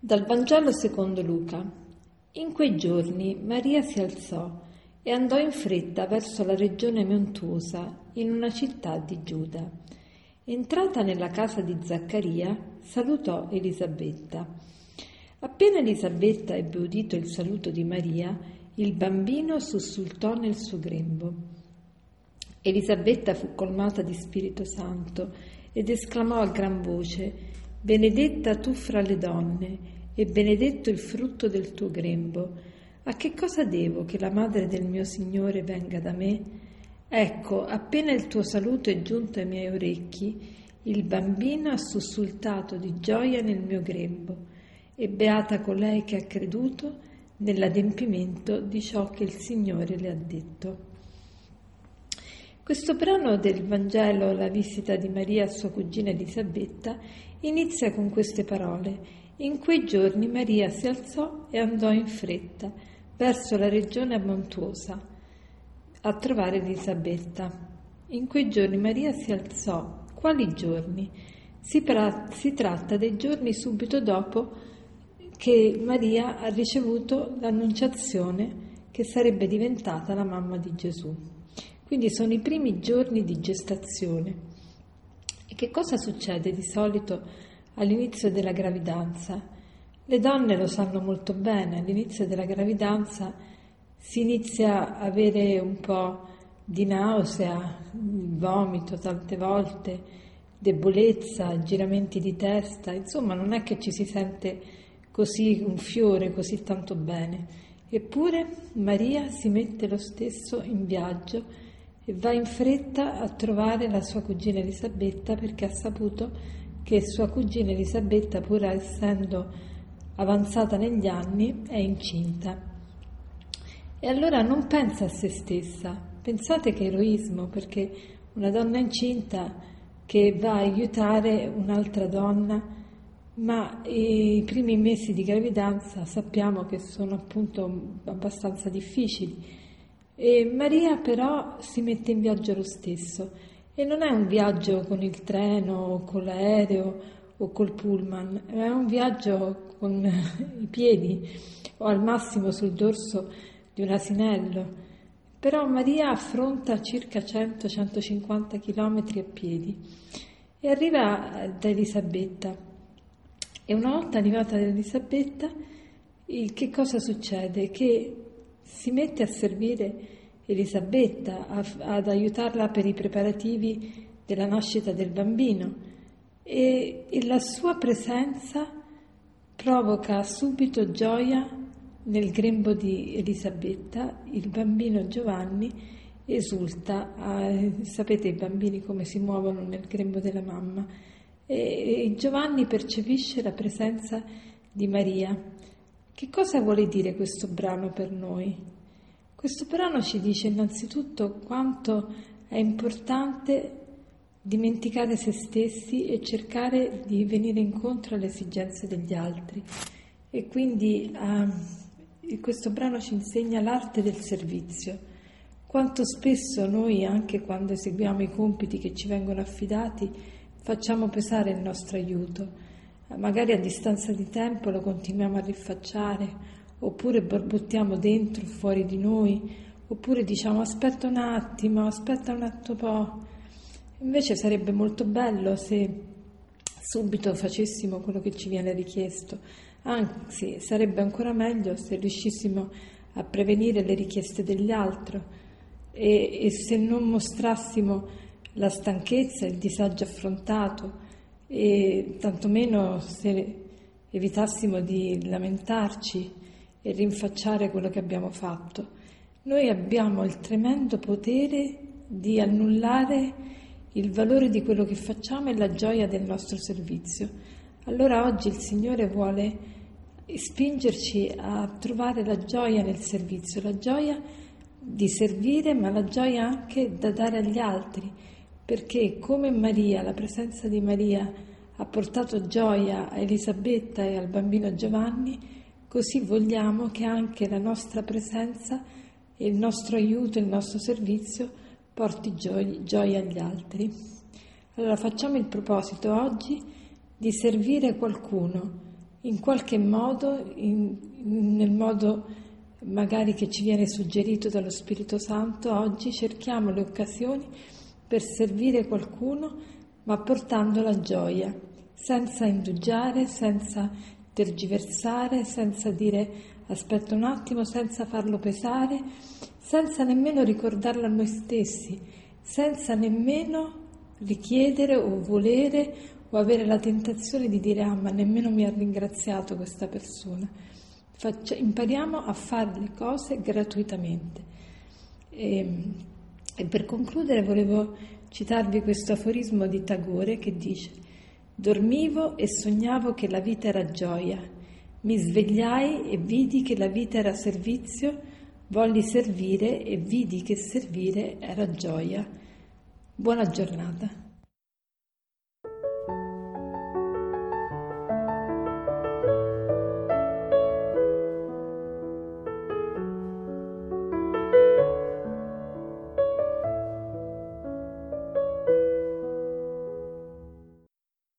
Dal Vangelo secondo Luca. In quei giorni Maria si alzò e andò in fretta verso la regione montuosa, in una città di Giuda. Entrata nella casa di Zaccaria, salutò Elisabetta. Appena Elisabetta ebbe udito il saluto di Maria, il bambino sussultò nel suo grembo. Elisabetta fu colmata di Spirito Santo ed esclamò a gran voce: «Benedetta tu fra le donne e benedetto il frutto del tuo grembo. A che cosa devo che la madre del mio Signore venga da me? Ecco, appena il tuo saluto è giunto ai miei orecchi, il bambino ha sussultato di gioia nel mio grembo. E beata colei che ha creduto nell'adempimento di ciò che il Signore le ha detto». Questo brano del Vangelo, la visita di Maria a sua cugina Elisabetta, inizia con queste parole: «In quei giorni Maria si alzò e andò in fretta verso la regione montuosa a trovare Elisabetta». In quei giorni Maria si alzò. Quali giorni? Si tratta dei giorni subito dopo che Maria ha ricevuto l'annunciazione che sarebbe diventata la mamma di Gesù. Quindi sono i primi giorni di gestazione. E che cosa succede di solito all'inizio della gravidanza? Le donne lo sanno molto bene, all'inizio della gravidanza si inizia a avere un po' di nausea, vomito tante volte, debolezza, giramenti di testa, insomma non è che ci si sente così un fiore, così tanto bene. Eppure Maria si mette lo stesso in viaggio e va in fretta a trovare la sua cugina Elisabetta, perché ha saputo che sua cugina Elisabetta, pur essendo avanzata negli anni, è incinta. E allora non pensa a se stessa. Pensate che eroismo, perché una donna incinta che va a aiutare un'altra donna, ma i primi mesi di gravidanza sappiamo che sono appunto abbastanza difficili. E Maria però si mette in viaggio lo stesso, e non è un viaggio con il treno o con l'aereo o col pullman, è un viaggio con i piedi o al massimo sul dorso di un asinello. Però Maria affronta circa 100-150 chilometri a piedi e arriva da Elisabetta. E una volta arrivata da Elisabetta, che cosa succede? Che si mette a servire Elisabetta, ad aiutarla per i preparativi della nascita del bambino, e la sua presenza provoca subito gioia nel grembo di Elisabetta. Il bambino Giovanni esulta, sapete i bambini come si muovono nel grembo della mamma, e Giovanni percepisce la presenza di Maria. Che cosa vuole dire questo brano per noi? Questo brano ci dice innanzitutto quanto è importante dimenticare se stessi e cercare di venire incontro alle esigenze degli altri. E quindi questo brano ci insegna l'arte del servizio. Quanto spesso noi, anche quando eseguiamo i compiti che ci vengono affidati, facciamo pesare il nostro aiuto. Magari a distanza di tempo lo continuiamo a rinfacciare, oppure borbottiamo dentro, fuori di noi, oppure diciamo aspetta un attimo. Invece sarebbe molto bello se subito facessimo quello che ci viene richiesto, anzi sarebbe ancora meglio se riuscissimo a prevenire le richieste degli altri e se non mostrassimo la stanchezza, il disagio affrontato, e tantomeno se evitassimo di lamentarci e rinfacciare quello che abbiamo fatto. Noi abbiamo il tremendo potere di annullare il valore di quello che facciamo e la gioia del nostro servizio. Allora oggi il Signore vuole spingerci a trovare la gioia nel servizio, la gioia di servire, ma la gioia anche da dare agli altri. Perché come Maria, la presenza di Maria ha portato gioia a Elisabetta e al bambino Giovanni, così vogliamo che anche la nostra presenza e il nostro aiuto, il nostro servizio porti gioia agli altri. Allora facciamo il proposito oggi di servire qualcuno, in qualche modo, nel modo magari che ci viene suggerito dallo Spirito Santo, oggi cerchiamo le occasioni per servire qualcuno, ma portando la gioia, senza indugiare, senza tergiversare, senza dire aspetta un attimo, senza farlo pesare, senza nemmeno ricordarlo a noi stessi, senza nemmeno richiedere o volere o avere la tentazione di dire ah, ma nemmeno mi ha ringraziato questa persona. Impariamo a fare le cose gratuitamente. E per concludere volevo citarvi questo aforismo di Tagore che dice: dormivo e sognavo che la vita era gioia, mi svegliai e vidi che la vita era servizio, volli servire e vidi che servire era gioia. Buona giornata.